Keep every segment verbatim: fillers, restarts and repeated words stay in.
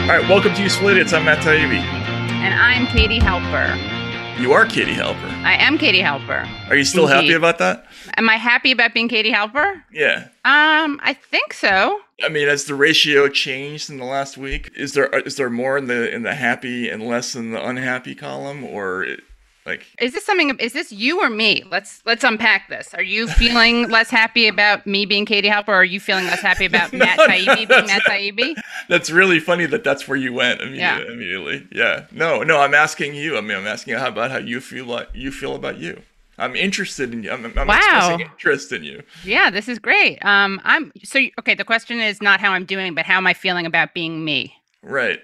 All right, welcome to Useful Idiots. I'm Matt Taibbi. And I'm Katie Halper. You are Katie Halper. I am Katie Halper. Are you still Indeed. Happy about that? Am I happy about being Katie Halper? Yeah. Um, I think so. I mean, has the ratio changed in the last week? Is there is there more in the in the happy and less in the unhappy column, or it, like? Is this something? Is this you or me? Let's let's unpack this. Are you feeling less happy about me being Katie Halper, or are you feeling less happy about no, Matt Taibbi no, being Matt Taibbi? That's really funny that that's where you went immediately. Yeah. immediately. yeah. No, no. I'm asking you. I mean, I'm asking how about how you feel like you feel about you. I'm interested in you. I'm, I'm wow. expressing interest in you. Yeah, this is great. Um, I'm so okay. The question is not how I'm doing, but how am I feeling about being me? Right.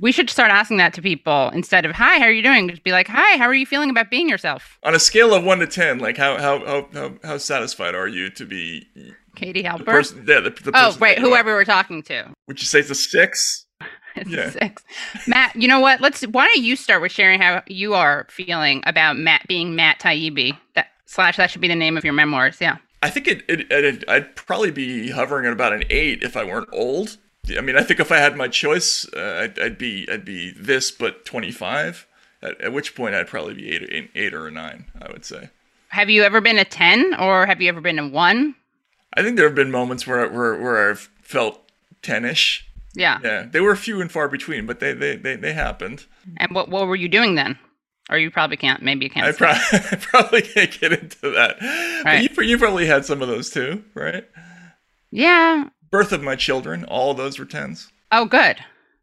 We should start asking that to people instead of "Hi, how are you doing?" Just be like, "Hi, how are you feeling about being yourself?" On a scale of one to ten, like how how how how, how satisfied are you to be Katie Halper? The person, yeah, the, the oh, right, whoever are. We're talking to. Would you say it's a six? It's yeah. six. Matt, you know what? Let's. Why don't you start with sharing how you are feeling about Matt being Matt Taibbi? That slash that should be the name of your memoirs. Yeah. I think it. it, it I'd probably be hovering at about an eight if I weren't old. I mean, I think if I had my choice, uh, I'd, I'd be I'd be this, but twenty-five. At, at which point, I'd probably be eight, eight, eight or a nine. I would say. Have you ever been a ten, or have you ever been a one? I think there have been moments where where where I've felt ten-ish. Yeah. Yeah. They were few and far between, but they, they, they, they happened. And what what were you doing then? Or you probably can't, maybe you can't. I, pro- I probably can't get into that. Right. But you, you probably had some of those too, right? Yeah. Birth of my children, all of those were tens. Oh, good.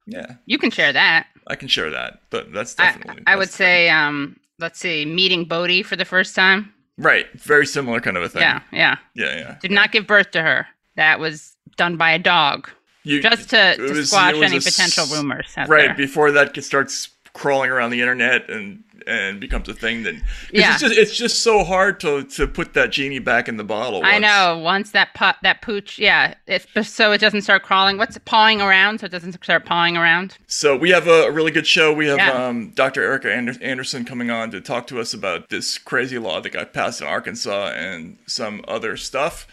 Yeah. You can share that. I can share that, but that's definitely. I, I that's would say, um, let's see, meeting Bodhi for the first time. Right. Very similar kind of a thing. Yeah. Yeah. Yeah. Yeah. Did not give birth to her. That was done by a dog. You, Just to, to was, squash any a, potential rumors out right, there. Before that starts crawling around the internet and, and becomes a thing. That, yeah. It's just, it's just so hard to, to put that genie back in the bottle. Once. I know. Once that po- that pooch, yeah. It's, so it doesn't start crawling. What's it, pawing around? So it doesn't start pawing around. So we have a really good show. We have yeah. um, Doctor Erica Ander- Anderson coming on to talk to us about this crazy law that got passed in Arkansas and some other stuff.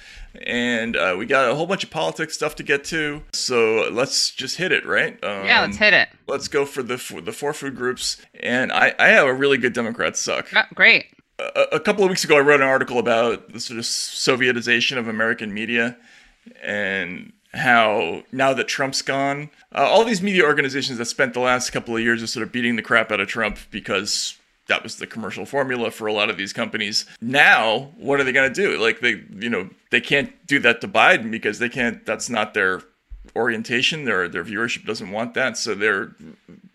And uh, we got a whole bunch of politics stuff to get to, so let's just hit it, right? Um, yeah, let's hit it. Let's go for the for the four food groups, and I, I have a really good Democrats suck. Oh, great. A, a couple of weeks ago, I wrote an article about the sort of Sovietization of American media, and how now that Trump's gone, uh, all these media organizations that spent the last couple of years just sort of beating the crap out of Trump because that was the commercial formula for a lot of these companies. Now, what are they going to do? Like they, you know, they can't do that to Biden because they can't, that's not their orientation. Their, their viewership doesn't want that. So they're,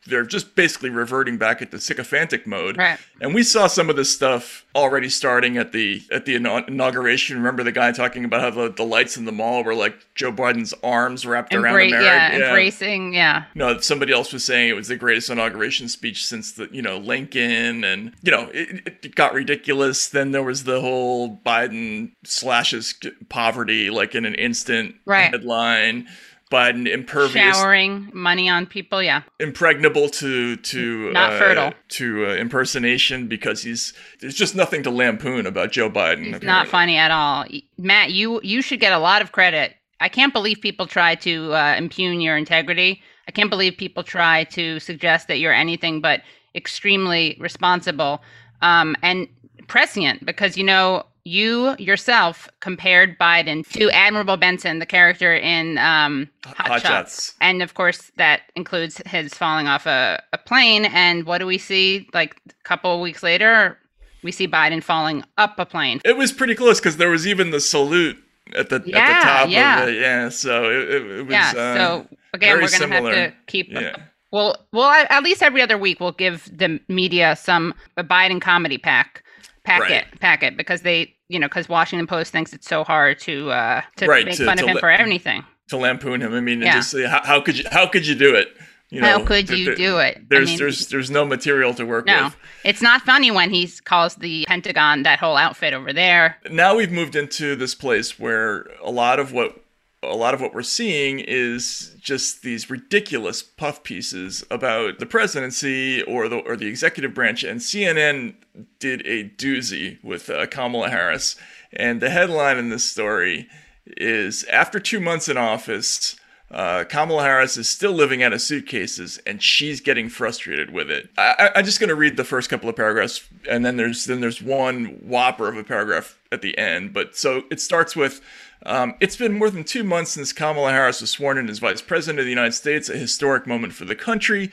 they're just basically reverting back at the sycophantic mode. Right. And we saw some of this stuff already starting at the, at the inauguration. Remember the guy talking about how the, the lights in the mall were like Joe Biden's arms wrapped Embra- around America. Yeah, yeah. Embracing. Yeah. No, somebody else was saying it was the greatest inauguration speech since the, you know, Lincoln, and, you know, it, it got ridiculous. Then there was the whole Biden slashes poverty, like in an instant right. headline. Biden impervious, showering money on people, yeah, impregnable to to not uh, fertile to uh, impersonation because he's there's just nothing to lampoon about Joe Biden. He's apparently. Not funny at all, Matt. You you should get a lot of credit. I can't believe people try to uh, impugn your integrity. I can't believe people try to suggest that you're anything but extremely responsible um, and prescient, because you know. You yourself compared Biden to Admiral Benson, the character in um, Hot, Hot Shots. Shots. And of course, that includes his falling off a, a plane. And what do we see? Like a couple of weeks later, we see Biden falling up a plane. It was pretty close because there was even the salute at the, yeah, at the top yeah. of it. Yeah. So it, it, it was yeah, so, again, um, very we're gonna similar. Have to keep yeah. Well, well, at least every other week we'll give the media some a Biden comedy pack packet right. packet because they, you know, because Washington Post thinks it's so hard to uh, to right, make to, fun to of him la- for anything to lampoon him. I mean, yeah. just, how, how could you how could you do it? You know, how could you there, do it? There's I mean, there's there's no material to work no. with. It's not funny when he calls the Pentagon that whole outfit over there. Now we've moved into this place where a lot of what. A lot of what we're seeing is just these ridiculous puff pieces about the presidency or the or the executive branch. And C N N did a doozy with uh, Kamala Harris. And the headline in this story is, after two months in office, uh, Kamala Harris is still living out of suitcases and she's getting frustrated with it. I, I, I'm just going to read the first couple of paragraphs. And then there's then there's one whopper of a paragraph at the end. But so it starts with, Um, it's been more than two months since Kamala Harris was sworn in as Vice President of the United States, a historic moment for the country,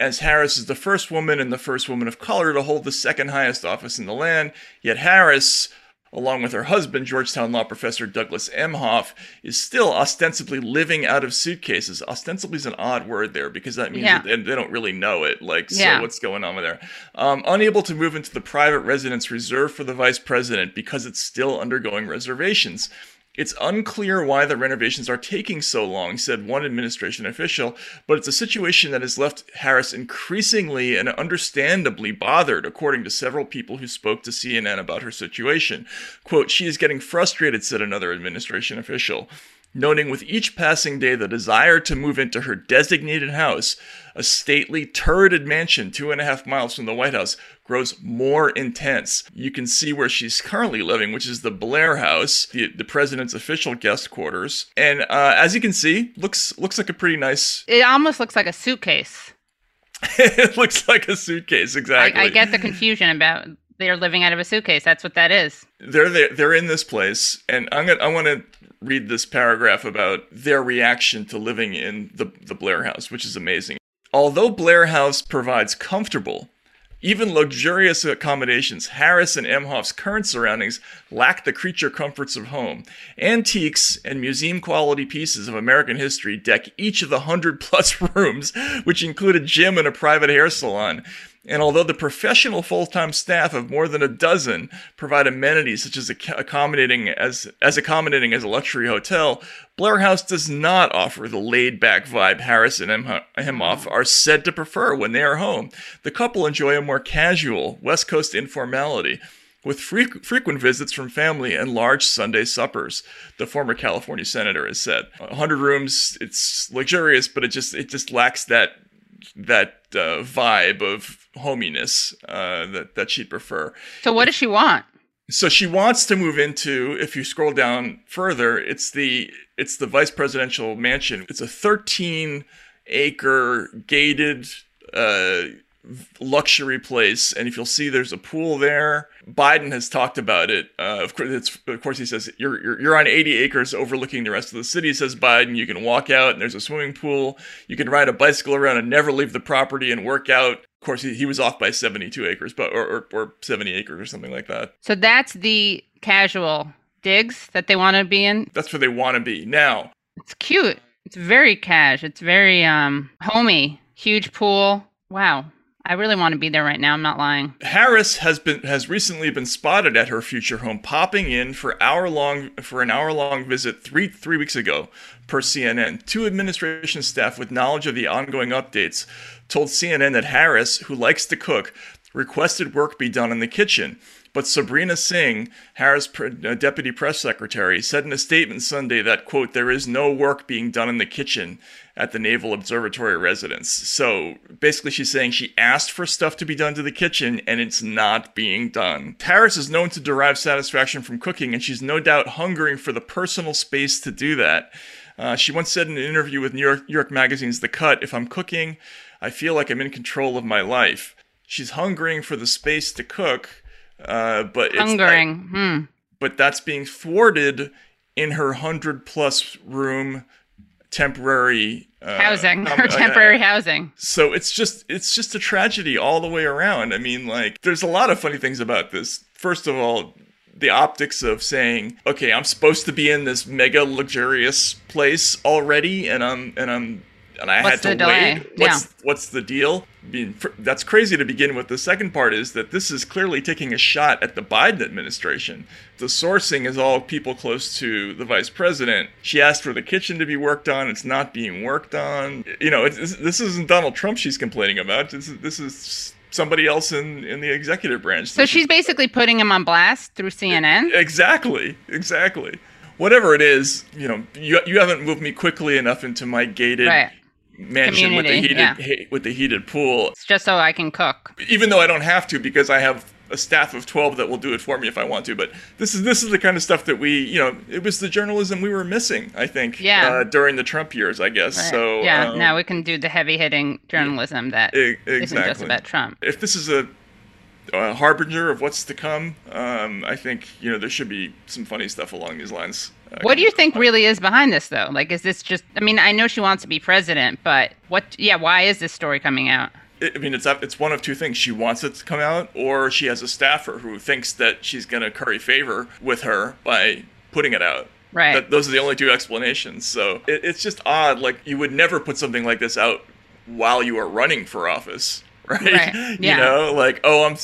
as Harris is the first woman and the first woman of color to hold the second highest office in the land. Yet Harris, along with her husband, Georgetown Law Professor Douglas Emhoff, is still ostensibly living out of suitcases. Ostensibly is an odd word there because that means yeah. that they don't really know it. Like, yeah. so what's going on with her? Um, unable to move into the private residence reserved for the Vice President because it's still undergoing reservations. It's unclear why the renovations are taking so long, said one administration official, but it's a situation that has left Harris increasingly and understandably bothered, according to several people who spoke to C N N about her situation. Quote, she is getting frustrated, said another administration official, noting with each passing day the desire to move into her designated house, a stately turreted mansion two and a half miles from the White House, grows more intense. You can see where she's currently living, which is the Blair House, the, the president's official guest quarters. And uh, as you can see, looks looks like a pretty nice... It almost looks like a suitcase. It looks like a suitcase, exactly. I, I get the confusion about they're living out of a suitcase. That's what that is. They're they're, they're in this place, and I'm gonna I want to... read this paragraph about their reaction to living in the, the Blair House, which is amazing. Although Blair House provides comfortable, even luxurious accommodations, Harris and Emhoff's current surroundings lack the creature comforts of home. Antiques and museum-quality pieces of American history deck each of the hundred-plus rooms, which include a gym and a private hair salon. And although the professional full-time staff of more than a dozen provide amenities such as accommodating as, as accommodating as a luxury hotel, Blair House does not offer the laid-back vibe Harris and Emhoff are said to prefer when they are home. The couple enjoy a more casual West Coast informality, with free, frequent visits from family and large Sunday suppers, the former California senator has said. one hundred rooms, it's luxurious, but it just it just lacks that... that uh, vibe of hominess uh, that, that she'd prefer. So what does she want? So she wants to move into, if you scroll down further, it's the it's the vice presidential mansion. It's a thirteen acre gated uh, luxury place. And if you'll see, there's a pool there. Biden has talked about it. Uh, of course, it's, of course, he says, you're, you're you're on eighty acres overlooking the rest of the city, says Biden. You can walk out and there's a swimming pool. You can ride a bicycle around and never leave the property and work out. Of course, he, he was off by seventy-two acres but or, or, or seventy acres or something like that. So that's the casual digs that they want to be in? That's where they want to be. Now, it's cute. It's very cash. It's very um homey. Huge pool. Wow. I really want to be there right now. I'm not lying. Harris has been has recently been spotted at her future home, popping in for hour long for an hour long visit three three weeks ago, per C N N. Two administration staff with knowledge of the ongoing updates told C N N that Harris, who likes to cook, requested work be done in the kitchen. But Sabrina Singh, Harris' deputy press secretary, said in a statement Sunday that, quote, there is no work being done in the kitchen at the Naval Observatory residence. So basically she's saying she asked for stuff to be done to the kitchen and it's not being done. Harris is known to derive satisfaction from cooking and she's no doubt hungering for the personal space to do that. Uh, she once said in an interview with New York, New York Magazine's The Cut, if I'm cooking, I feel like I'm in control of my life. She's hungering for the space to cook. Uh, but it's hungering, uh, hmm. but that's being thwarted in her hundred plus room temporary uh, housing, um, her temporary uh, housing. So it's just it's just a tragedy all the way around. I mean, like, there's a lot of funny things about this. First of all, the optics of saying, okay, I'm supposed to be in this mega luxurious place already, and I'm and I'm and I what's had to wait. Yeah. What's, what's the deal? I mean, for, that's crazy to begin with. The second part is that this is clearly taking a shot at the Biden administration. The sourcing is all people close to the vice president. She asked for the kitchen to be worked on. It's not being worked on. You know, it's, it's, this isn't Donald Trump she's complaining about. This is, this is somebody else in, in the executive branch. So she's basically putting him on blast through C N N? Exactly, exactly. Whatever it is, you know, you you haven't moved me quickly enough into my gated right. mansion Community, with the heated yeah. with the heated pool. It's just so I can cook, even though I don't have to, because I have a staff of twelve that will do it for me if I want to. But this is this is the kind of stuff that we, you know, it was the journalism we were missing, I think, yeah. uh, during the Trump years, I guess. Right. So yeah, um, now we can do the heavy hitting journalism that e- exactly. isn't just about Trump. If this is a A harbinger of what's to come. Um, I think, you know, there should be some funny stuff along these lines. Uh, what do you think really is behind this, though? Like, is this just, I mean, I know she wants to be president, but what, yeah, why is this story coming out? I mean, it's it's one of two things. She wants it to come out, or she has a staffer who thinks that she's going to curry favor with her by putting it out. Right. That, those are the only two explanations. So it, it's just odd. Like, you would never put something like this out while you are running for office. Right? right. Yeah. You know, like, oh, I'm,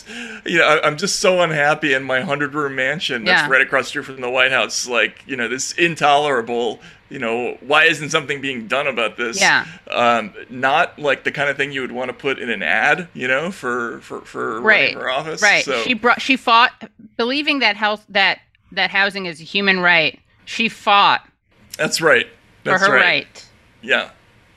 you know, I'm just so unhappy in my hundred room mansion that's yeah. right across the street from the White House. Like, you know, this intolerable, you know, why isn't something being done about this? Yeah. Um, not like the kind of thing you would want to put in an ad, you know, for, for, for right. running for office. Right. So. She brought, she fought believing that health, that, that housing is a human right. She fought. That's right. That's for her right. right. Yeah.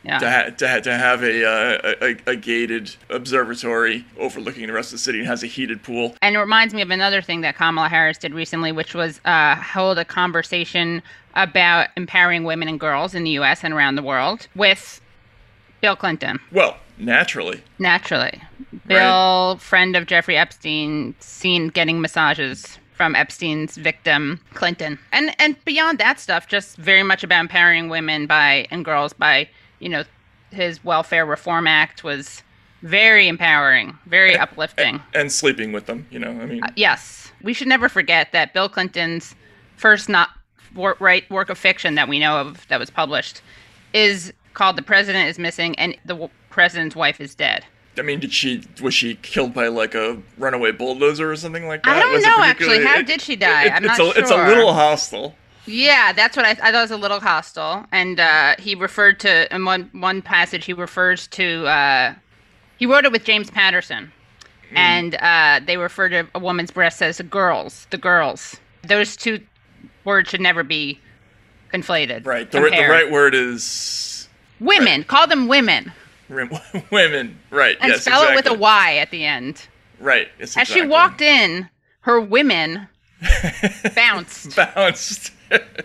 Yeah. To, ha- to, ha- to have a, uh, a a gated observatory overlooking the rest of the city and has a heated pool. And it reminds me of another thing that Kamala Harris did recently, which was uh, hold a conversation about empowering women and girls in the U S and around the world with Bill Clinton. Well, naturally. Naturally. Bill, right. friend of Jeffrey Epstein, seen getting massages from Epstein's victim, Clinton. And, and beyond that stuff, just very much about empowering women by and girls by... You know, his Welfare Reform Act was very empowering, very and, uplifting. And, and sleeping with them, you know, I mean. Uh, yes. We should never forget that Bill Clinton's first not work, right, work of fiction that we know of that was published is called The President is Missing and the w- President's Wife is Dead. I mean, did she was she killed by like a runaway bulldozer or something like that? I don't was know, actually. How it, did she die? It, it, I'm not a, sure. It's a little hostile. Yeah, that's what I, I thought was a little hostile. And uh, he referred to, in one, one passage, he refers to, uh, he wrote it with James Patterson. Mm. And uh, they refer to a woman's breasts as girls, the girls. Those two words should never be conflated. Right. The, the right word is... Women. Right. Call them women. Women. Right. And yes, spell exactly. it with a Y at the end. Right. Yes, exactly. As she walked in, her women bounced. Bounced.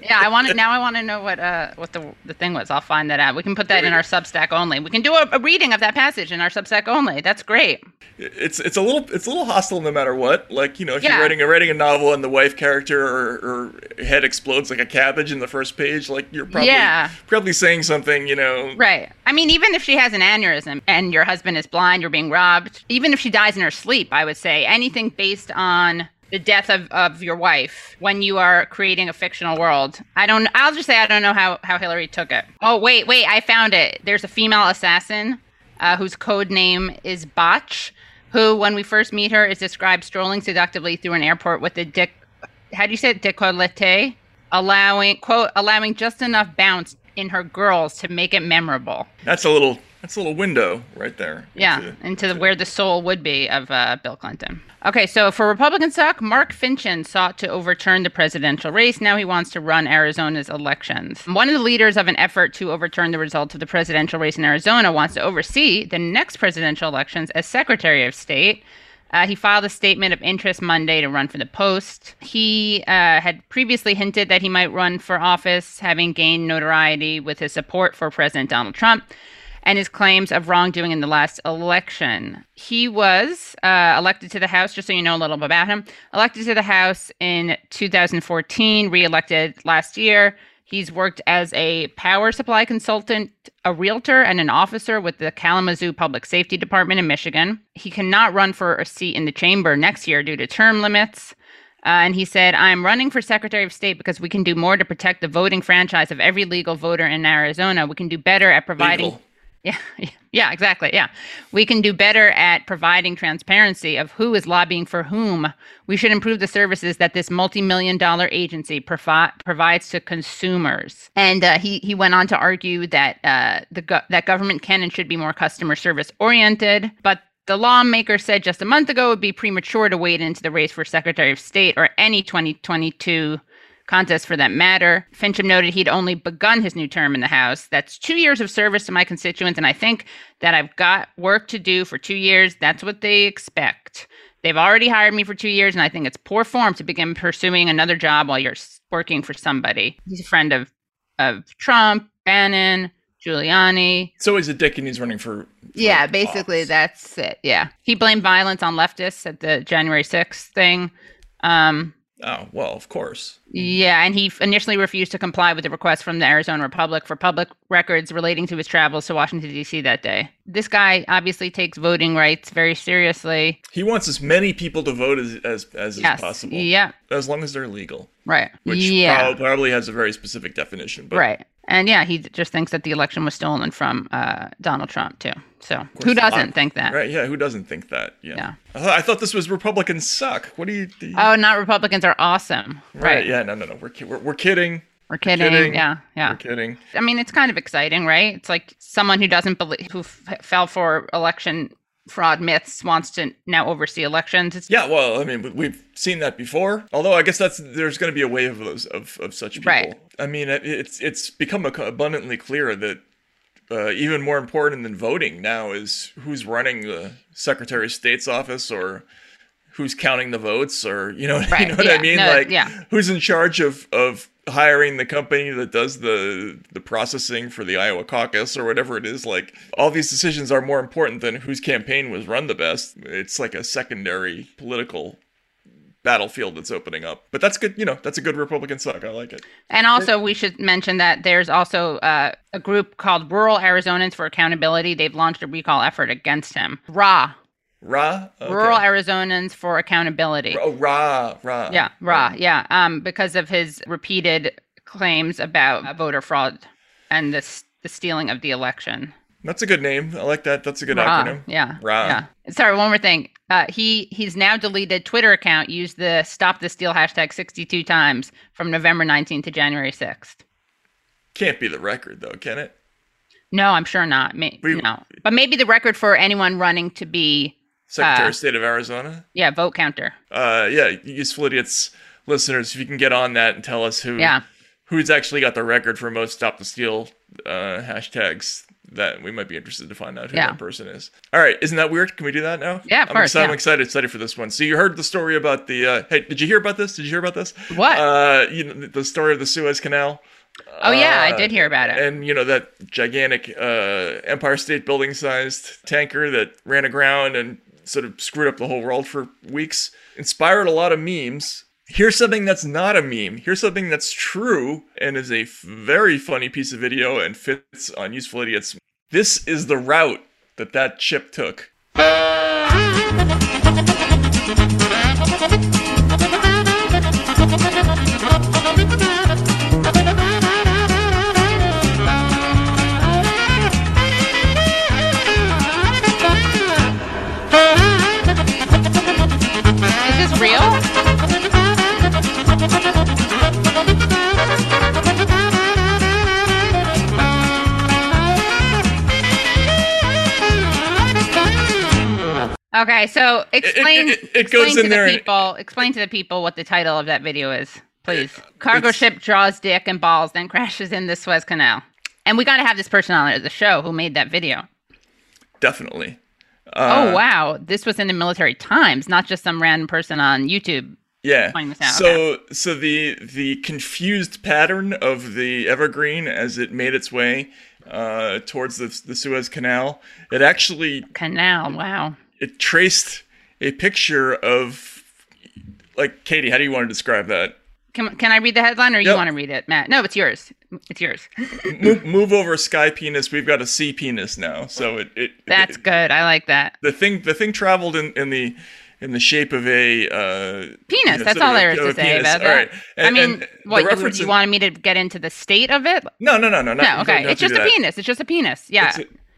Yeah, I want to, now I want to know what uh what the the thing was. I'll find that out. We can put that in our Substack only. We can do a, a reading of that passage in our Substack only. That's great. It's it's a little it's a little hostile no matter what. Like, you know, if yeah. you're writing a writing a novel and the wife character or, or head explodes like a cabbage in the first page, like you're probably yeah. probably saying something, you know. Right. I mean, even if she has an aneurysm and your husband is blind or being robbed, even if she dies in her sleep, I would say anything based on the death of, of your wife when you are creating a fictional world. I don't, I'll just say I don't know how, how Hillary took it. Oh, wait, wait, I found it. There's a female assassin uh, whose code name is Botch, who, when we first meet her, is described strolling seductively through an airport with a dick, how do you say it, décolleté, allowing, quote, allowing just enough bounce in her girls to make it memorable. That's a little... That's a little window right there. Yeah, into, into the, where the soul would be of uh, Bill Clinton. Okay, so for Republican stock, Mark Finchem sought to overturn the presidential race. Now he wants to run Arizona's elections. One of the leaders of an effort to overturn the results of the presidential race in Arizona wants to oversee the next presidential elections as Secretary of State. Uh, he filed a statement of interest Monday to run for the post. He uh, had previously hinted that he might run for office, having gained notoriety with his support for President Donald Trump and his claims of wrongdoing in the last election. He was uh, elected to the House, just so you know a little bit about him, elected to the House in two thousand fourteen, reelected last year. He's worked as a power supply consultant, a realtor, and an officer with the Kalamazoo Public Safety Department in Michigan. He cannot run for a seat in the chamber next year due to term limits. Uh, and he said, I'm running for Secretary of State because we can do more to protect the voting franchise of every legal voter in Arizona. We can do better at providing... Legal. Yeah, yeah, exactly. Yeah. We can do better at providing transparency of who is lobbying for whom. We should improve the services that this multi-million dollar agency provi- provides to consumers. And uh, he, he went on to argue that uh, the go- that government can and should be more customer service oriented. But the lawmaker said just a month ago it would be premature to wade into the race for Secretary of State or any twenty twenty-two contest for that matter. Finchem noted he'd only begun his new term in the House. That's two years of service to my constituents, and I think that I've got work to do for two years. That's what they expect. They've already hired me for two years, and I think it's poor form to begin pursuing another job while you're working for somebody. He's a friend of, of Trump, Bannon, Giuliani. It's always a dick and he's running for, for yeah, basically office. That's it, yeah. He blamed violence on leftists at the January sixth thing. Um... Oh, well, of course. Yeah, and he initially refused to comply with the request from the Arizona Republic for public records relating to his travels to Washington, D C that day. This guy obviously takes voting rights very seriously. He wants as many people to vote as as, as yes. is possible. Yeah. As long as they're legal. Right. Which yeah. probably has a very specific definition. But right. And yeah, he just thinks that the election was stolen from uh, Donald Trump, too. So who doesn't think that? Right. Yeah. Who doesn't think that? Yeah. yeah. I, thought, I thought this was Republicans suck. What do you, do you? Oh, not Republicans are awesome. Right. right. Yeah. No, no, no. We're, we're, we're kidding. We're kidding. We're kidding. Yeah. Yeah. We're kidding. I mean, it's kind of exciting, right? It's like someone who doesn't believe, who f- fell for election fraud myths wants to now oversee elections. It's- yeah. Well, I mean, we've seen that before, although I guess that's, there's going to be a wave of those, of, of such people. Right. I mean, it, it's, it's become abundantly clear that Uh, even more important than voting now is who's running the Secretary of State's office or who's counting the votes or, you know, right. you know what yeah. I mean? No, like yeah. who's in charge of, of hiring the company that does the, the processing for the Iowa caucus or whatever it is. Like all these decisions are more important than whose campaign was run the best. It's like a secondary political battlefield that's opening up. But that's good, you know, that's a good Republican suck. I like it. And also we should mention that there's also uh, a group called Rural Arizonans for Accountability. They've launched a recall effort against him. Ra. Ra? Okay. Rural Arizonans for Accountability. Oh, Ra. Ra. Yeah, Ra. Yeah. Um, because of his repeated claims about uh, voter fraud and this, the stealing of the election. That's a good name. I like that. That's a good Ra, acronym. Yeah. Ra. Yeah. Sorry, one more thing. Uh, he he's now deleted Twitter account, used the Stop the Steal hashtag sixty-two times from November nineteenth to January sixth. Can't be the record, though, can it? No, I'm sure not. May, we, no. But maybe the record for anyone running to be Secretary uh, of State of Arizona? Yeah, vote counter. Uh, yeah, Useful Idiots listeners, if you can get on that and tell us who yeah. who's actually got the record for most Stop the Steal uh, hashtags. That we might be interested to find out who yeah. that person is. All right. Isn't that weird? Can we do that now? Yeah, of I'm course. Excited, yeah. I'm excited, excited for this one. So you heard the story about the, uh, hey, did you hear about this? Did you hear about this? What? Uh, you know, the story of the Suez Canal. Oh, yeah, uh, I did hear about it. And, you know, that gigantic uh, Empire State Building-sized tanker that ran aground and sort of screwed up the whole world for weeks. Inspired a lot of memes. Here's something that's not a meme. Here's something that's true and is a f- very funny piece of video and fits on Useful Idiots. This is the route that that ship took. Is this real? Okay, so explain, it, it, it, it goes explain in to there the people. And, explain to the people what the title of that video is, please. It, Cargo ship draws dick and balls, then crashes in the Suez Canal. And we got to have this person on the show who made that video. Definitely. Uh, oh wow, this was in the Military Times, not just some random person on YouTube. Yeah. So, okay. so the the confused pattern of the Evergreen as it made its way uh, towards the the Suez Canal, it actually canal. Wow. It traced a picture of, like, Katie, how do you want to describe that? Can can I read the headline or yep. you want to read it, Matt? No, it's yours. It's yours. move, move over, sky penis. We've got a sea penis now. So it. it That's it, good. I like that. The thing the thing traveled in, in the in the shape of a uh, penis. You know, That's all there is to say about that. All right. And, I mean, and what you, you wanted me to get into the state of it? No, no, no, no. Not, no. Okay, no, it's just a that. penis. It's just a penis. Yeah.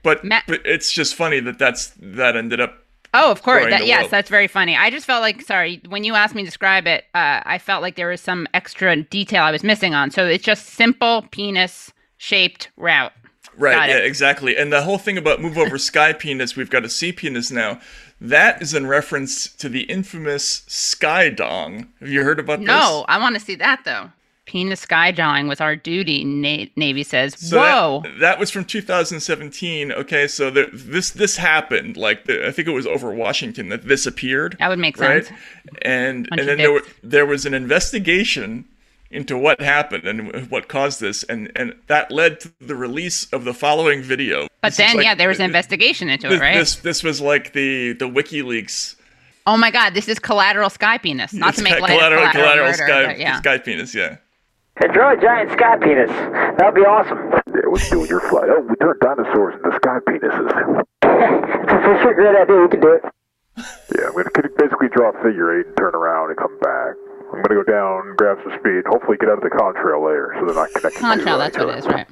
But, Matt- but it's just funny that that's that ended up. Oh, of course. That, yes, world. That's very funny. I just felt like, sorry, when you asked me to describe it, uh, I felt like there was some extra detail I was missing on. So it's just simple penis-shaped route. Right. Yeah, exactly. And the whole thing about move over sky penis, we've got a sea penis now. That is in reference to the infamous sky dong. Have you heard about no, this? No, I want to see that though. Penis sky dong was our duty, Na- Navy says. So whoa. That, that was from two thousand seventeen. Okay, so there, this this happened. Like the, I think it was over Washington that this appeared. That would make sense. Right? And and then there, were, there was an investigation into what happened and what caused this, and, and that led to the release of the following video. But this then, like, yeah, there was an investigation into this, it, right? This this was like the, the WikiLeaks. Oh my God, this is collateral sky penis. Not it's to make light collateral, of collateral, collateral murder, sky, but, yeah. sky penis, yeah. Hey, draw a giant sky penis. That would be awesome. Yeah, what you do with your flight? Oh, there are dinosaurs in the sky penises. It's a for sure great idea. We can do it. Yeah, we could basically draw a figure eight and turn around and come back. I'm going to go down, grab some speed, hopefully get out of the contrail layer so they're not connected. Contrail, to that's what it is, right?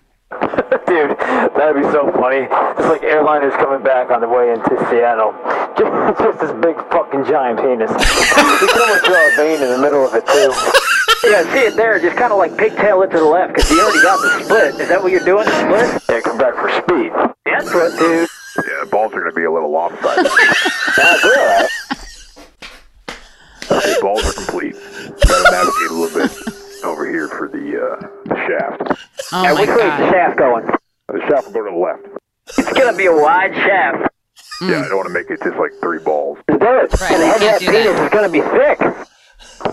Dude, that'd be so funny. It's like airliners coming back on the way into Seattle. Just, just this big fucking giant penis. You can almost draw a vein in the middle of it, too. Yeah, see it there, just kind of like pigtail it to the left, because you already got the split. Is that what you're doing, the split? Yeah, come back for speed. That's what, dude. Yeah, balls are going to be a little lopsided. That's all right. Okay, balls are complete. Gotta navigate a little bit over here for the, uh, the shaft. Oh yeah, we create the shaft going. The shaft will go to the left. It's gonna be a wide shaft. Mm. Yeah, I don't want to make it just like three balls. It does. Right, and the head of that penis is gonna be thick.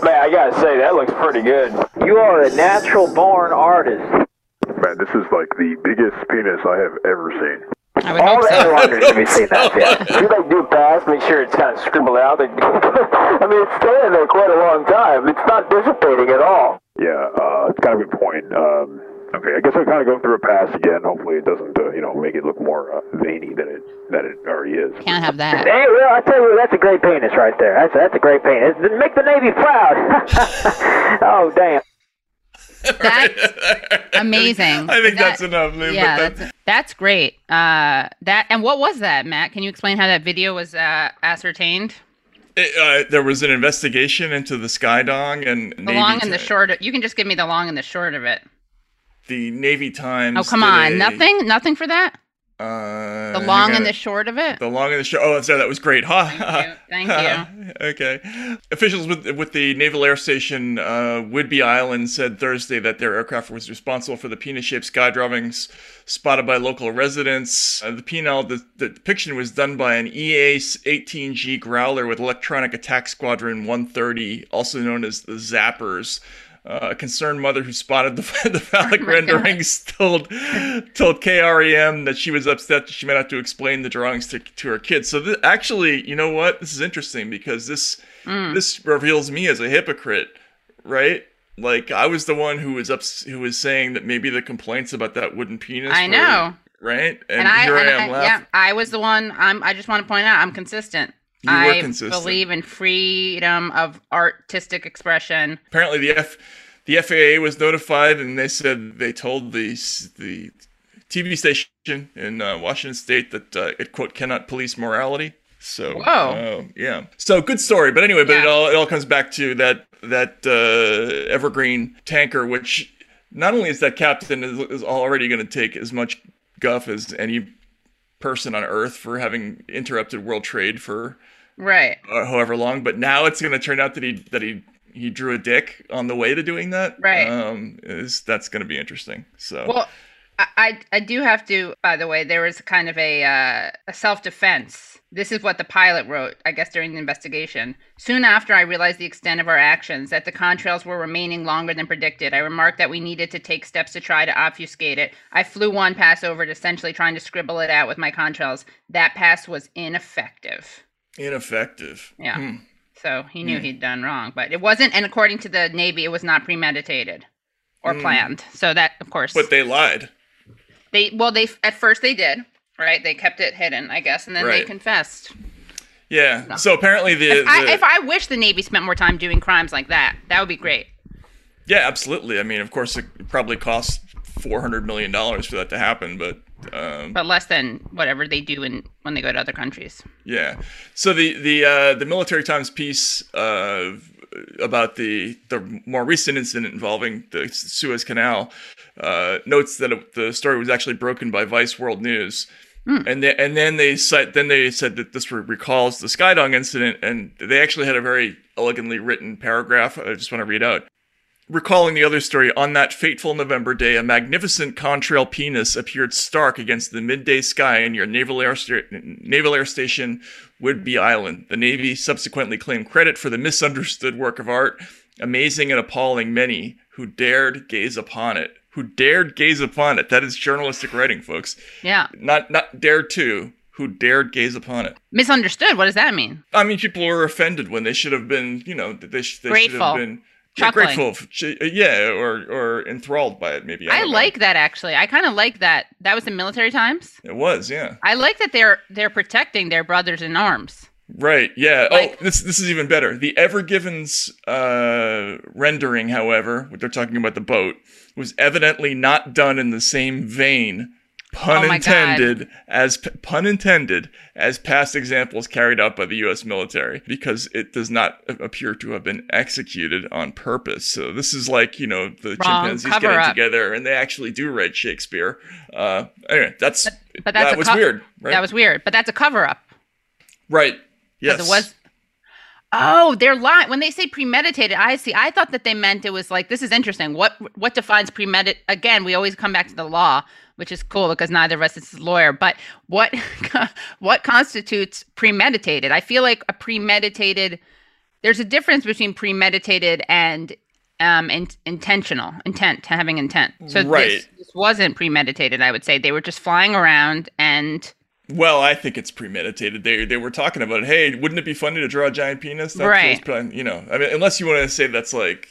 Man, I gotta say, that looks pretty good. You are a natural-born artist. Man, this is like the biggest penis I have ever seen. I would All hope the airliners so. Have you seen that yet? If you like do pass, make sure it's kind of scribbled out. I mean, it's staying there quite a long time. It's not dissipating at all. Yeah, uh, it's kind of a good point. Um, okay, I guess I'll kind of go through a pass again. Hopefully it doesn't, uh, you know, make it look more uh, veiny than it than it already is. Can't have that. Hey, well, I tell you, that's a great penis right there. That's, that's a great penis. Make the Navy proud. Oh, damn. That's amazing. I think that, that's enough. Lou, yeah, but that, that's, that's great. Uh, that and what was that, Matt? Can you explain how that video was uh, ascertained? It, uh, there was an investigation into the sky dong and the Navy long and t- the short. Of, you can just give me the long and the short of it. The Navy Times. Oh come on, a, nothing, nothing for that. Uh, the long and the short of it. The long and the short. Oh, sorry, that was great. Ha! Thank you. Thank you. Okay. Officials with with the Naval Air Station uh, Whidbey Island said Thursday that their aircraft was responsible for the penis-shaped sky drawings spotted by local residents. Uh, the penile the, the depiction was done by an E A eighteen G Growler with Electronic Attack Squadron one thirty, also known as the Zappers. Uh, a concerned mother who spotted the, the phallic oh renderings told told K R E M that she was upset that she might have to explain the drawings to, to her kids. So th- actually, you know what? This is interesting because this mm. this reveals me as a hypocrite, right? Like I was the one who was up who was saying that maybe the complaints about that wooden penis. I were, know, right? And, and I, here and I am. I, yeah, I was the one. I'm. I just want to point out, I'm consistent. You I believe in freedom of artistic expression. Apparently, the F, the F A A was notified, and they said they told the the T V station in uh, Washington State that uh, it quote cannot police morality. So, whoa, uh, yeah. So good story, but anyway, but yeah. it all it all comes back to that that uh, Evergreen tanker, which not only is that captain is, is already going to take as much guff as any person on Earth for having interrupted world trade for. Right. Uh, however long, but now it's going to turn out that he that he he drew a dick on the way to doing that. Right. Um, is that's going to be interesting. So. Well, I I do have to. By the way, there was kind of a uh, a self defense. This is what the pilot wrote, I guess, during the investigation. Soon after I realized the extent of our actions, that the contrails were remaining longer than predicted, I remarked that we needed to take steps to try to obfuscate it. I flew one pass over it, essentially trying to scribble it out with my contrails. That pass was ineffective. Ineffective. Yeah. Hmm. So he knew hmm. he'd done wrong, but it wasn't. And according to the Navy, it was not premeditated or hmm. planned. So that, of course. But they lied. They well, they at first they did, right? They kept it hidden, I guess, and then right. they confessed. Yeah. No. So apparently, the if, the I, if I wish the Navy spent more time doing crimes like that, that would be great. Yeah, absolutely. I mean, of course, it probably cost four hundred million dollars for that to happen, but Um, but less than whatever they do in, when they go to other countries. Yeah. So the the uh, the Military Times piece uh, about the the more recent incident involving the Suez Canal uh, notes that it, the story was actually broken by Vice World News, mm. and they, and then they cite, then they said that this recalls the Skydong incident, and they actually had a very elegantly written paragraph. I just want to read out. Recalling the other story, on that fateful November day, a magnificent contrail penis appeared stark against the midday sky near Naval Air, St- Naval Air Station Whidbey Island. The Navy subsequently claimed credit for the misunderstood work of art, amazing and appalling many who dared gaze upon it. Who dared gaze upon it. That is journalistic writing, folks. Yeah. Not not dare to. Who dared gaze upon it. Misunderstood? What does that mean? I mean, people were offended when they should have been, you know, they, they should have been... Yeah, grateful, yeah, or or enthralled by it, maybe. I, I like know. that actually. I kind of like that. That was in Military Times. It was, yeah. I like that they're they're protecting their brothers in arms. Right. Yeah. Like, oh, this this is even better. The Ever Given's uh, rendering, however, what they're talking about the boat, was evidently not done in the same vein, pun oh intended, as pun intended, as past examples carried out by the U S military, because it does not appear to have been executed on purpose. So this is like, you know, the Wrong, chimpanzees getting up. together, and they actually do read Shakespeare. Uh, anyway, that's, but, but that's that was co- weird. Right? That was weird, but that's a cover up. Right. Yes. It was. Oh, they're lying. When they say premeditated, I see. I thought that they meant it was like, this is interesting. What what defines premedit? Again, we always come back to the law, which is cool because neither of us is a lawyer. But what what constitutes premeditated? I feel like a premeditated, there's a difference between premeditated and um, in, intentional, intent, having intent. So right. this, this wasn't premeditated, I would say. They were just flying around and... Well, I think it's premeditated. They they were talking about, hey, wouldn't it be funny to draw a giant penis? That right. Feels, you know, I mean, unless you want to say that's like,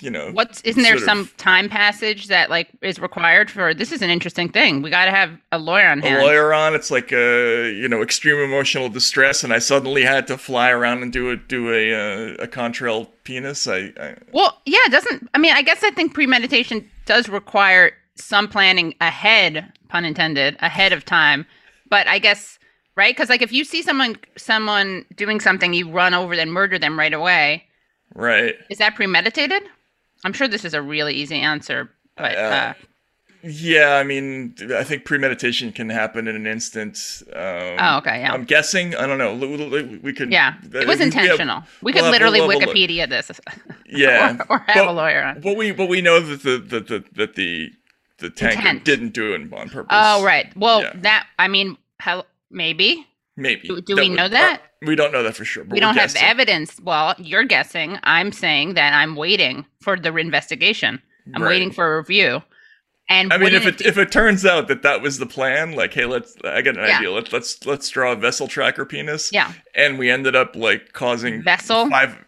you know, what's isn't there some of, time passage that like is required for this? Is an interesting thing. We got to have a lawyer on. Hand. A lawyer on. It's like a you know extreme emotional distress, and I suddenly had to fly around and do a do a uh, a contrail penis. I, I well, yeah, it doesn't. I mean, I guess I think premeditation does require some planning ahead, pun intended, ahead of time. But I guess, right? Because like if you see someone someone doing something, you run over them, murder them right away. Right. Is that premeditated? I'm sure this is a really easy answer, but. Uh, uh, yeah, I mean, I think premeditation can happen in an instant. Um, oh, okay. Yeah. I'm guessing. I don't know. We could. Yeah, it was we, intentional. We, have, we could we'll literally have, we'll Wikipedia this. Yeah. or, or have but, a lawyer on. But we but we know that the that the that the. The tank Intent. didn't do it on purpose. Oh, right. Well, yeah. that, I mean, how, maybe. Maybe. Do, do we would, know that? Uh, we don't know that for sure. But we don't have guessing. evidence. Well, you're guessing. I'm saying that I'm waiting for the investigation. I'm right. waiting for a review. And I mean, if it, it if it turns out that that was the plan, like, hey, let's, I got an yeah. idea. Let's, let's, let's draw a vessel tracker penis. Yeah. And we ended up, like, causing. Vessel? Five.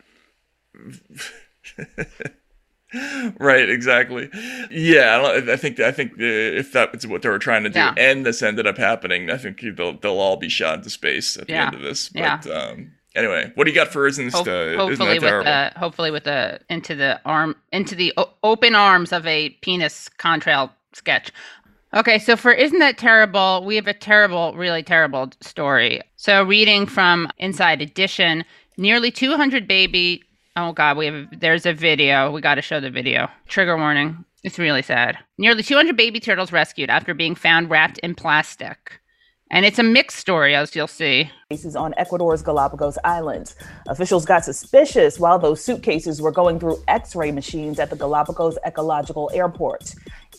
Right, exactly. Yeah, I, don't, I think I think if that's what they were trying to do, yeah. and this ended up happening, I think they'll they'll all be shot into space at the yeah. end of this. But yeah. um, anyway, what do you got for isn't, Ho- uh, hopefully isn't that terrible? With uh, hopefully with the into the arm into the o- open arms of a penis contrail sketch. Okay, so for Isn't That Terrible, we have a terrible, really terrible story. So reading from Inside Edition, nearly two hundred baby. Oh, God, we have. There's a video. We got to show the video. Trigger warning. It's really sad. Nearly two hundred baby turtles rescued after being found wrapped in plastic. And it's a mixed story, as you'll see. Cases on Ecuador's Galapagos Islands. Officials got suspicious while those suitcases were going through X-ray machines at the Galapagos Ecological Airport.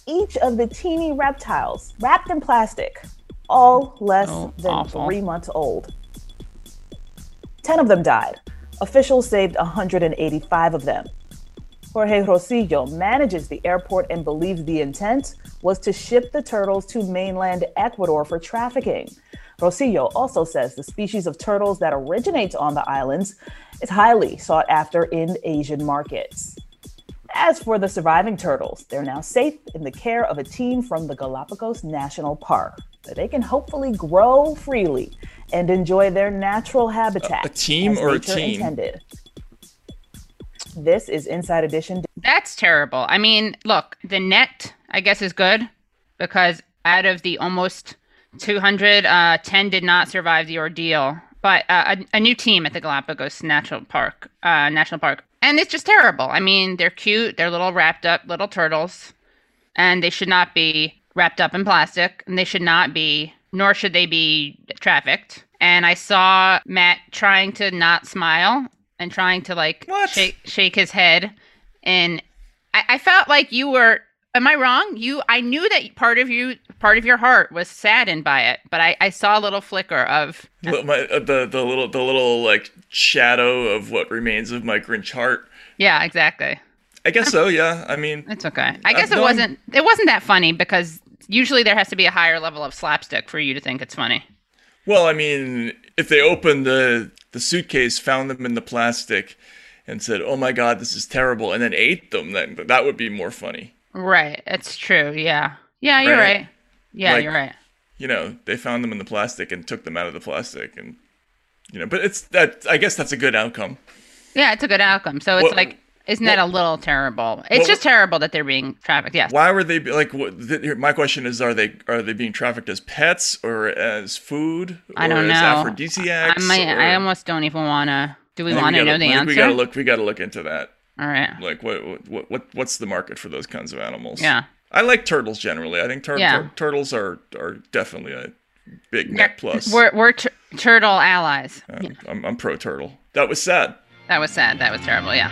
Each of the teeny reptiles wrapped in plastic, all less oh, than awful. three months old. ten of them died. Officials saved one hundred eighty-five of them. Jorge Rosillo manages the airport and believes the intent was to ship the turtles to mainland Ecuador for trafficking. Rosillo also says the species of turtles that originates on the islands is highly sought after in Asian markets. As for the surviving turtles, they're now safe in the care of a team from the Galapagos National Park. They can hopefully grow freely and enjoy their natural habitat. A team or a team? Intended. This is Inside Edition. That's terrible. I mean, look, the net, I guess, is good because out of the almost two hundred, uh, ten did not survive the ordeal. But uh, a, a new team at the Galapagos National Park, uh, National Park, and it's just terrible. I mean, they're cute, they're little wrapped up little turtles, and they should not be wrapped up in plastic, and they should not be, nor should they be trafficked. And I saw Matt trying to not smile and trying to like what? shake shake his head, and I, I felt like you were. Am I wrong? You, I knew that part of you, part of your heart was saddened by it, but I, I saw a little flicker of well, my, uh, the the little the little like shadow of what remains of my Grinch heart. Yeah, exactly. I guess so. Yeah, I mean, it's okay. I guess I'm, it no, wasn't it wasn't that funny because usually there has to be a higher level of slapstick for you to think it's funny. Well, I mean, if they opened the the suitcase, found them in the plastic, and said, "Oh my God, this is terrible," and then ate them, then that would be more funny. Right, that's true. Yeah, yeah, you're right. right. Yeah, like, you're right. You know, they found them in the plastic and took them out of the plastic, and you know, but it's that. I guess that's a good outcome. Yeah, it's a good outcome. So it's what, like, isn't what, that a little terrible? It's what, just terrible that they're being trafficked. Yes. Why were they like? What, the, my question is: Are they are they being trafficked as pets or as food? Or I don't know. As aphrodisiacs? I, might, or, I almost don't even wanna. Do we want to know the answer? We gotta look. We gotta look into that. All right. Like what what what what's the market for those kinds of animals? Yeah. I like turtles generally. I think tur- yeah. tur- turtles are, are definitely a big net plus. We're we're tur- turtle allies. Uh, yeah. I'm I'm pro turtle. That was sad. That was sad. That was terrible. Yeah.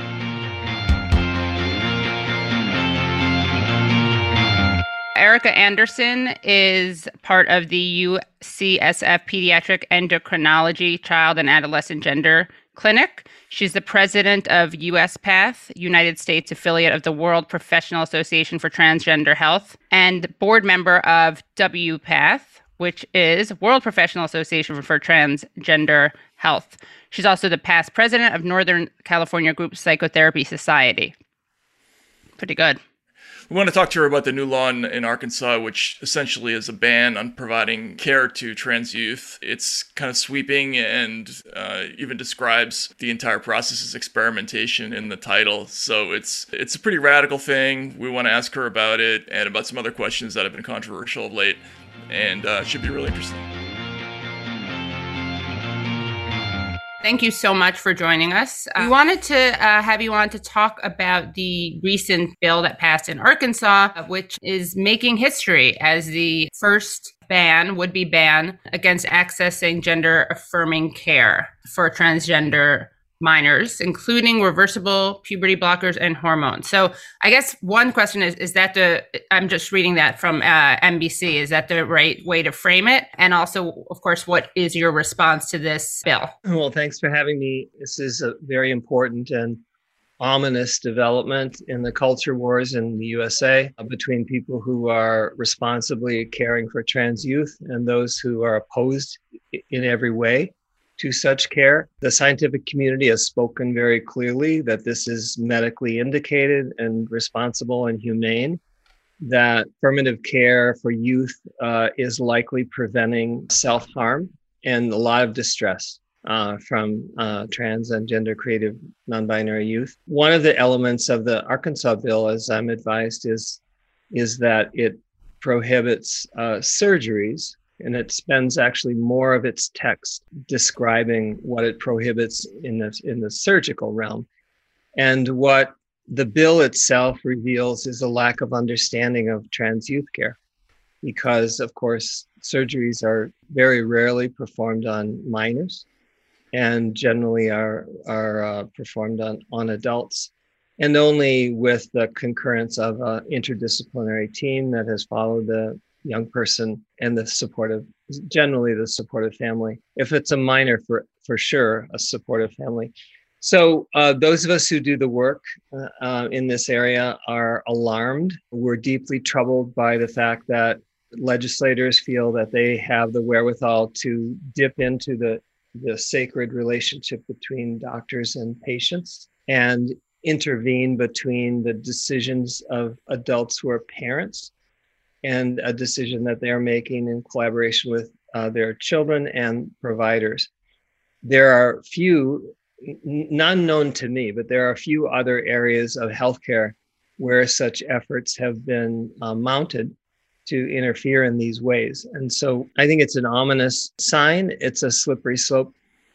Erica Anderson is part of the U C S F Pediatric Endocrinology Child and Adolescent Gender Clinic. She's the president of U S PATH, United States affiliate of the World Professional Association for Transgender Health, and board member of W PATH, which is World Professional Association for Transgender Health. She's also the past president of Northern California Group Psychotherapy Society. Pretty good. We want to talk to her about the new law in, in Arkansas, which essentially is a ban on providing care to trans youth. It's kind of sweeping and uh, even describes the entire process as experimentation in the title. So it's it's a pretty radical thing. We want to ask her about it and about some other questions that have been controversial of late, and uh, it should be really interesting. Thank you so much for joining us. Uh, we wanted to uh, have you on to talk about the recent bill that passed in Arkansas, which is making history as the first ban, would-be ban, against accessing gender-affirming care for transgender minors, including reversible puberty blockers and hormones. So I guess one question is, is that the, I'm just reading that from uh, N B C, is that the right way to frame it? And also, of course, what is your response to this bill? Well, thanks for having me. This is a very important and ominous development in the culture wars in the U S A between people who are responsibly caring for trans youth and those who are opposed in every way to such care. The scientific community has spoken very clearly that this is medically indicated and responsible and humane, that affirmative care for youth uh, is likely preventing self-harm and a lot of distress uh, from uh, trans and gender creative non-binary youth. One of the elements of the Arkansas bill, as I'm advised, is, is that it prohibits uh, surgeries. And it spends actually more of its text describing what it prohibits in the, in the surgical realm. And what the bill itself reveals is a lack of understanding of trans youth care, because, of course, surgeries are very rarely performed on minors and generally are, are uh, performed on, on adults, and only with the concurrence of an interdisciplinary team that has followed the young person and the supportive, generally the supportive family. If it's a minor, for for sure, a supportive family. So uh, those of us who do the work uh, uh, in this area are alarmed. We're deeply troubled by the fact that legislators feel that they have the wherewithal to dip into the, the sacred relationship between doctors and patients and intervene between the decisions of adults who are parents and a decision that they're making in collaboration with uh, their children and providers. There are few, none known to me, but there are a few other areas of healthcare where such efforts have been uh, mounted to interfere in these ways. And so I think it's an ominous sign. It's a slippery slope,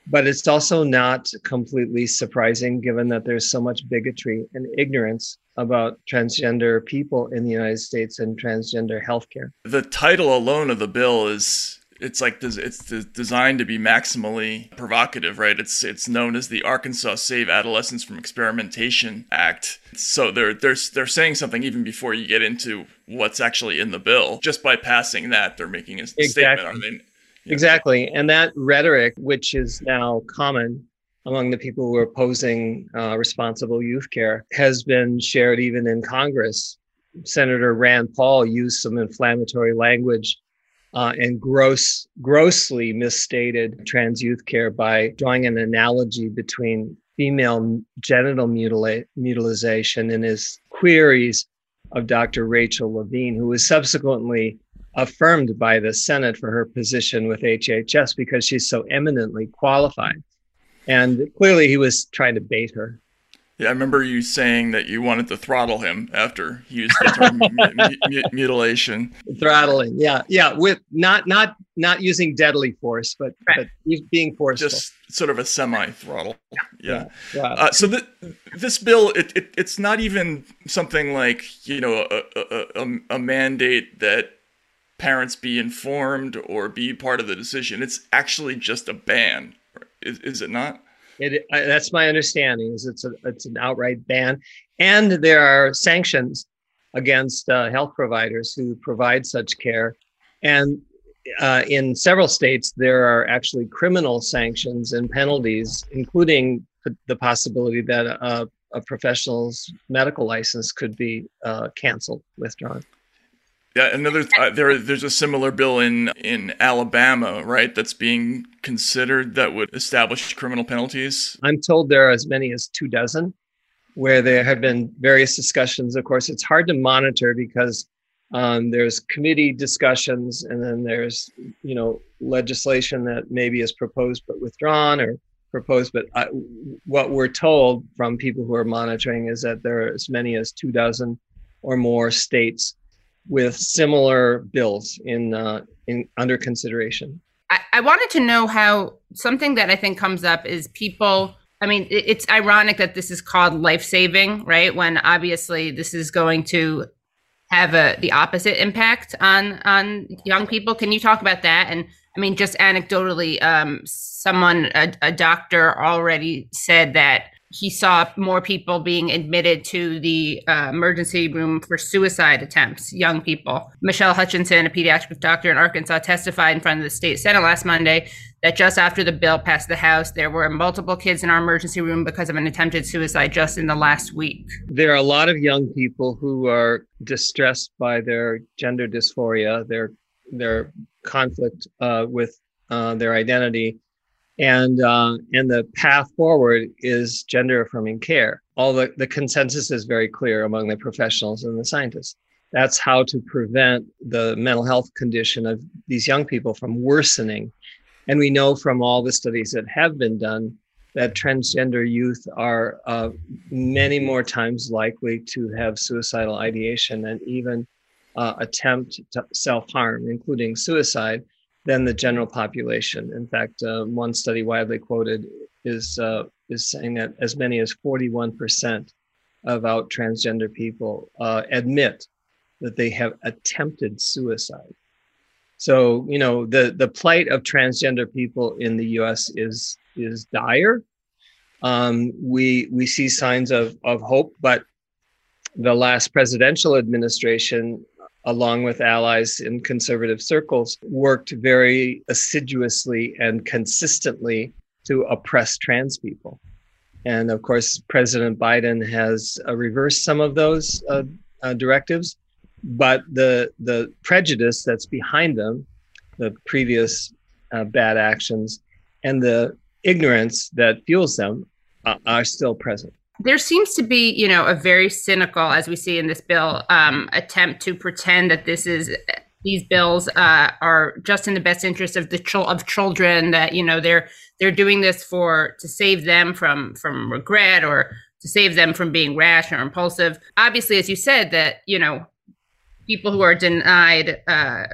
but it's also not completely surprising given that there's so much bigotry and ignorance about transgender people in the United States and transgender healthcare. The title alone of the bill is, it's like, it's designed to be maximally provocative, right? It's it's known as the Arkansas Save Adolescents from Experimentation Act. So they're they're they're saying something even before you get into what's actually in the bill. Just by passing that, they're making a exactly. statement. I mean, yeah. Exactly. And that rhetoric, which is now common among the people who are opposing uh, responsible youth care, has been shared even in Congress. Senator Rand Paul used some inflammatory language uh, and gross, grossly misstated trans youth care by drawing an analogy between female genital mutil- mutilization in his queries of Doctor Rachel Levine, who was subsequently affirmed by the Senate for her position with H H S because she's so eminently qualified. And clearly he was trying to bait her. Yeah, I remember you saying that you wanted to throttle him after he used the term mu- mu- mutilation. Throttling, yeah, yeah, with not not not using deadly force, but, right. but being forceful. Just sort of a semi-throttle. Yeah. yeah. yeah. Uh, so th- this bill, it, it it's not even something like you know a a, a, a mandate that parents be informed or be part of the decision. It's actually just a ban, is, is it not? It, I, that's my understanding, is it's a, it's an outright ban. And there are sanctions against uh, health providers who provide such care. And uh, in several states, there are actually criminal sanctions and penalties, including the possibility that a, a professional's medical license could be uh, canceled, withdrawn. Yeah, another uh, there. There's a similar bill in in Alabama, right? That's being considered that would establish criminal penalties. I'm told there are as many as two dozen, where there have been various discussions. Of course, it's hard to monitor because um, there's committee discussions, and then there's you know legislation that maybe is proposed but withdrawn or proposed. But I, what we're told from people who are monitoring is that there are as many as two dozen or more states with similar bills in uh, in under consideration. I, I wanted to know how something that I think comes up is people, I mean, it, it's ironic that this is called life-saving, right? When obviously this is going to have a, the opposite impact on, on young people. Can you talk about that? And I mean, just anecdotally, um, someone, a, a doctor already said that he saw more people being admitted to the uh, emergency room for suicide attempts, young people. Michelle Hutchinson, a pediatric doctor in Arkansas, testified in front of the state Senate last Monday that just after the bill passed the House, there were multiple kids in our emergency room because of an attempted suicide just in the last week. There are a lot of young people who are distressed by their gender dysphoria, their their conflict uh, with uh, their identity. And uh, and the path forward is gender-affirming care. All the, the consensus is very clear among the professionals and the scientists. That's how to prevent the mental health condition of these young people from worsening. And we know from all the studies that have been done that transgender youth are uh, many more times likely to have suicidal ideation and even uh, attempt to self-harm, including suicide, than the general population. In fact, uh, one study widely quoted is uh, is saying that as many as forty-one percent of out transgender people uh, admit that they have attempted suicide. So, you know, the, the plight of transgender people in the U S is is dire. Um, we we see signs of of hope, but the last presidential administration, along with allies in conservative circles, worked very assiduously and consistently to oppress trans people. And of course, President Biden has uh, reversed some of those uh, uh, directives, but the the prejudice that's behind them, the previous uh, bad actions, and the ignorance that fuels them uh, are still present. There seems to be, you know, a very cynical, as we see in this bill, um, attempt to pretend that this is these bills uh, are just in the best interest of the ch- of children. That you know they're they're doing this for to save them from from regret or to save them from being rash or impulsive. Obviously, as you said, that you know people who are denied uh,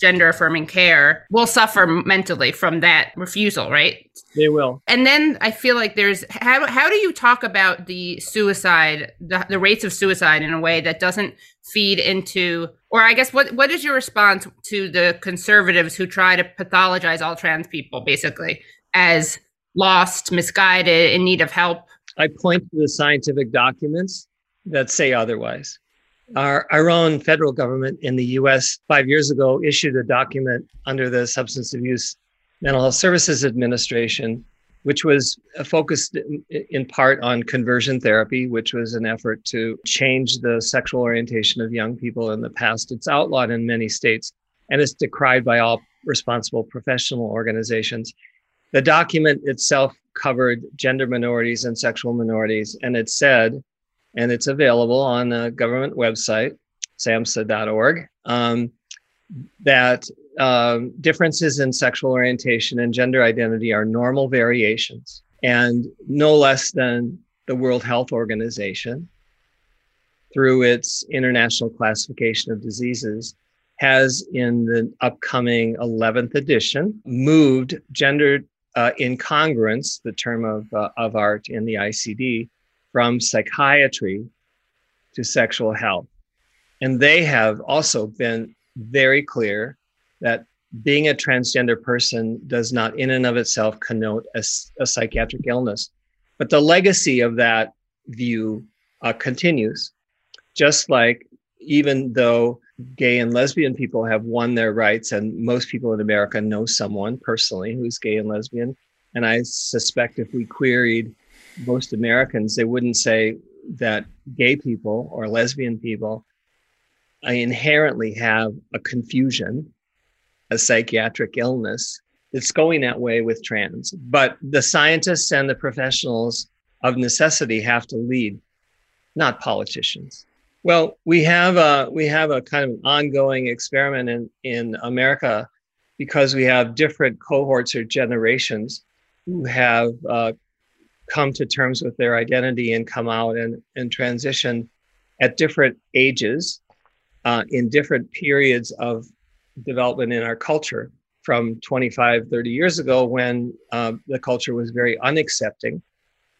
gender affirming care will suffer mentally from that refusal, right? They will. And then I feel like there's, how, how do you talk about the suicide, the, the rates of suicide in a way that doesn't feed into, or I guess, what what is your response to the conservatives who try to pathologize all trans people basically as lost, misguided, in need of help? I point to the scientific documents that say otherwise. Our, our own federal government in the U S five years ago issued a document under the Substance Abuse Mental Health Services Administration, which was focused in, in part on conversion therapy, which was an effort to change the sexual orientation of young people in the past. It's outlawed in many states, and it's decried by all responsible professional organizations. The document itself covered gender minorities and sexual minorities, and it said, and it's available on the government website, samhsa dot org, um, that um, differences in sexual orientation and gender identity are normal variations, and no less than the World Health Organization, through its international classification of diseases, has in the upcoming eleventh edition moved gender uh, incongruence, the term of, uh, of art in the I C D, from psychiatry to sexual health. And they have also been very clear that being a transgender person does not in and of itself connote a, a psychiatric illness. But the legacy of that view uh, continues, just like even though gay and lesbian people have won their rights, and most people in America know someone personally who's gay and lesbian. And I suspect if we queried most Americans, they wouldn't say that gay people or lesbian people inherently have a confusion, a psychiatric illness. It's going that way with trans. But the scientists and the professionals of necessity have to lead, not politicians. Well, we have a, we have a kind of ongoing experiment in, in America, because we have different cohorts or generations who have uh, come to terms with their identity and come out and, and transition at different ages, uh, in different periods of development in our culture, from twenty-five, thirty years ago, when uh, the culture was very unaccepting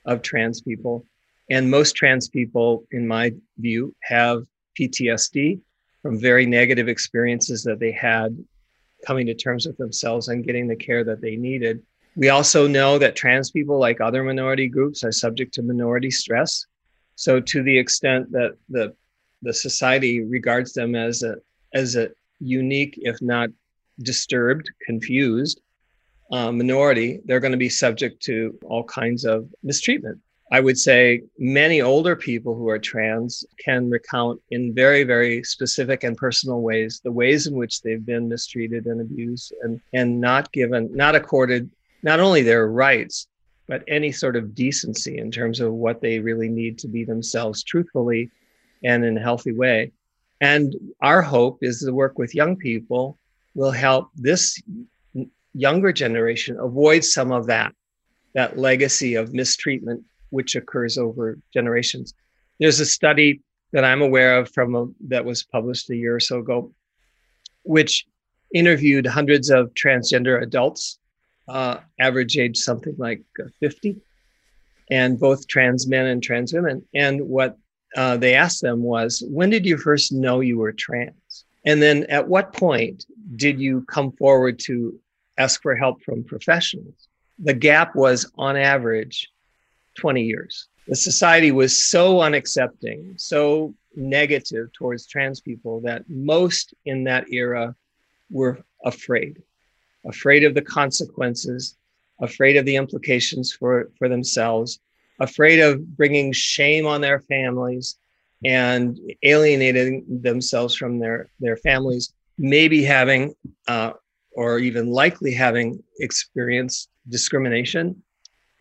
of trans people. And most trans people, in my view, have P T S D from very negative experiences that they had coming to terms with themselves and getting the care that they needed. We also know that trans people, like other minority groups, are subject to minority stress. So to the extent that the, the society regards them as a, as a unique, if not disturbed, confused uh, minority, they're going to be subject to all kinds of mistreatment. I would say many older people who are trans can recount in very, very specific and personal ways the ways in which they've been mistreated and abused, and, and not given, not accorded not only their rights, but any sort of decency in terms of what they really need to be themselves truthfully and in a healthy way. And our hope is the work with young people will help this younger generation avoid some of that, that legacy of mistreatment which occurs over generations. There's a study that I'm aware of from a, that was published a year or so ago, which interviewed hundreds of transgender adults, uh, average age something like fifty, and both trans men and trans women. And what uh, they asked them was, when did you first know you were trans? And then at what point did you come forward to ask for help from professionals? The gap was, on average, twenty years. The society was so unaccepting, so negative towards trans people, that most in that era were afraid, afraid of the consequences, afraid of the implications for, for themselves, afraid of bringing shame on their families and alienating themselves from their, their families, maybe having uh, or even likely having experienced discrimination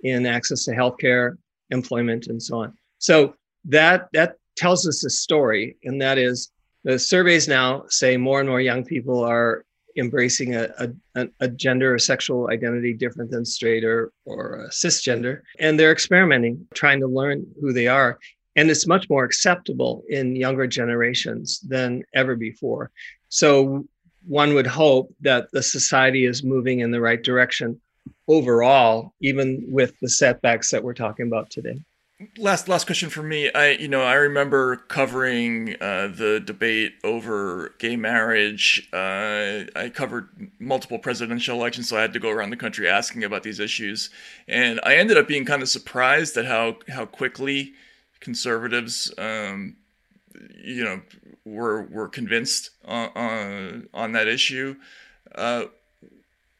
in access to healthcare, employment, and so on. So that that tells us a story, and that is the surveys now say more and more young people are embracing a, a, a gender or sexual identity different than straight or, or cisgender, and they're experimenting, trying to learn who they are. And it's much more acceptable in younger generations than ever before. So one would hope that the society is moving in the right direction overall, even with the setbacks that we're talking about today. Last last question for me. I you know I remember covering uh, the debate over gay marriage. Uh, I covered multiple presidential elections, so I had to go around the country asking about these issues, and I ended up being kind of surprised at how how quickly conservatives, um, you know, were were convinced on on, on that issue. Uh,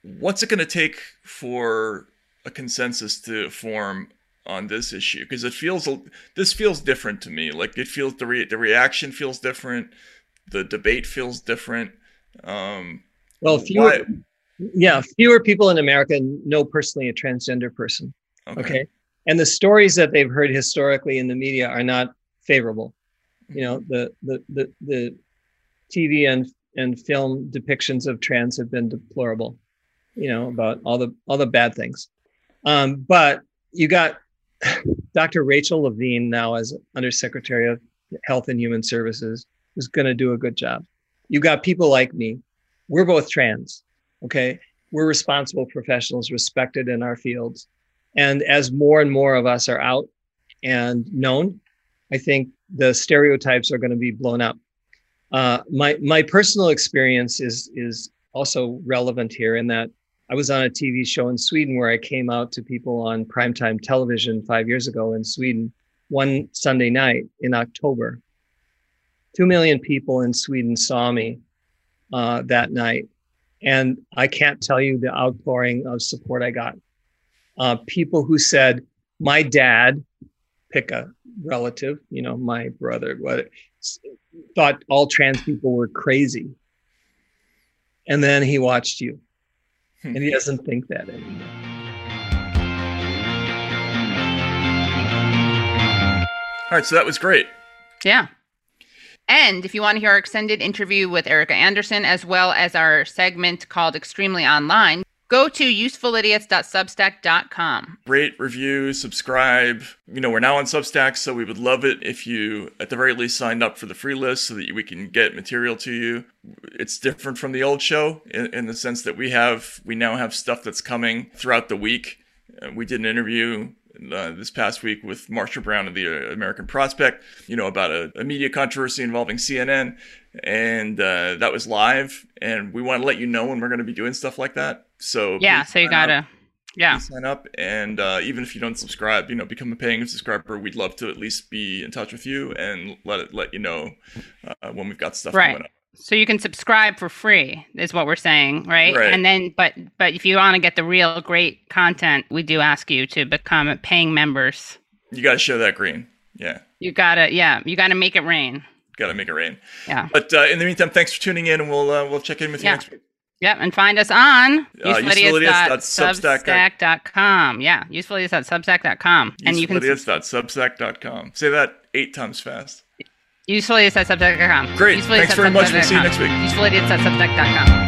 what's it going to take for a consensus to form on this issue? Because it feels this feels different to me. Like it feels the re, the reaction feels different, the debate feels different. Um, well, fewer, why... yeah, fewer people in America know personally a transgender person. Okay. okay, and the stories that they've heard historically in the media are not favorable. You know, the the the, the T V and and film depictions of trans have been deplorable. You know, about all the all the bad things, um, but you got Doctor Rachel Levine now as Undersecretary of Health and Human Services is going to do a good job. You got people like me. We're both trans, okay? We're responsible professionals, respected in our fields. And as more and more of us are out and known, I think the stereotypes are going to be blown up. Uh, my my personal experience is is also relevant here in that I was on a T V show in Sweden where I came out to people on primetime television five years ago in Sweden, one Sunday night in October. Two million people in Sweden saw me uh, that night. And I can't tell you the outpouring of support I got. Uh, people who said, my dad, pick a relative, you know, my brother, what, thought all trans people were crazy. And then he watched you. And he doesn't think that anymore. All right, so that was great. Yeah. And if you want to hear our extended interview with Erica Anderson, as well as our segment called Extremely Online, go to useful idiots dot substack dot com. Rate, review, subscribe. You know, we're now on Substack, so we would love it if you, at the very least, signed up for the free list so that we can get material to you. It's different from the old show in, in the sense that we have, we now have stuff that's coming throughout the week. We did an interview uh, this past week with Marsha Brown of the uh, American Prospect, you know, about a, a media controversy involving C N N. And uh, that was live. And we want to let you know when we're going to be doing stuff like that. So yeah, so you gotta, up. yeah, please sign up. And uh, even if you don't subscribe, you know, become a paying subscriber. We'd love to at least be in touch with you and let it, let you know uh, when we've got stuff right. Coming up. So you can subscribe for free is what we're saying, right? right? And then, but but if you want to get the real great content, we do ask you to become paying members. You got to show that green. Yeah. You gotta, yeah, you gotta make it rain. Gotta make it rain. Yeah. But uh, in the meantime, thanks for tuning in, and we'll uh, we'll check in with you yeah. next week. Yep, and find us on useful idiots dot substack dot com. Yeah, useful idiots dot substack dot com. And you can useful idiots dot substack dot com. Say that eight times fast. useful idiots dot substack dot com. Great. Thanks very much. We'll see you next week. useful idiots dot substack dot com.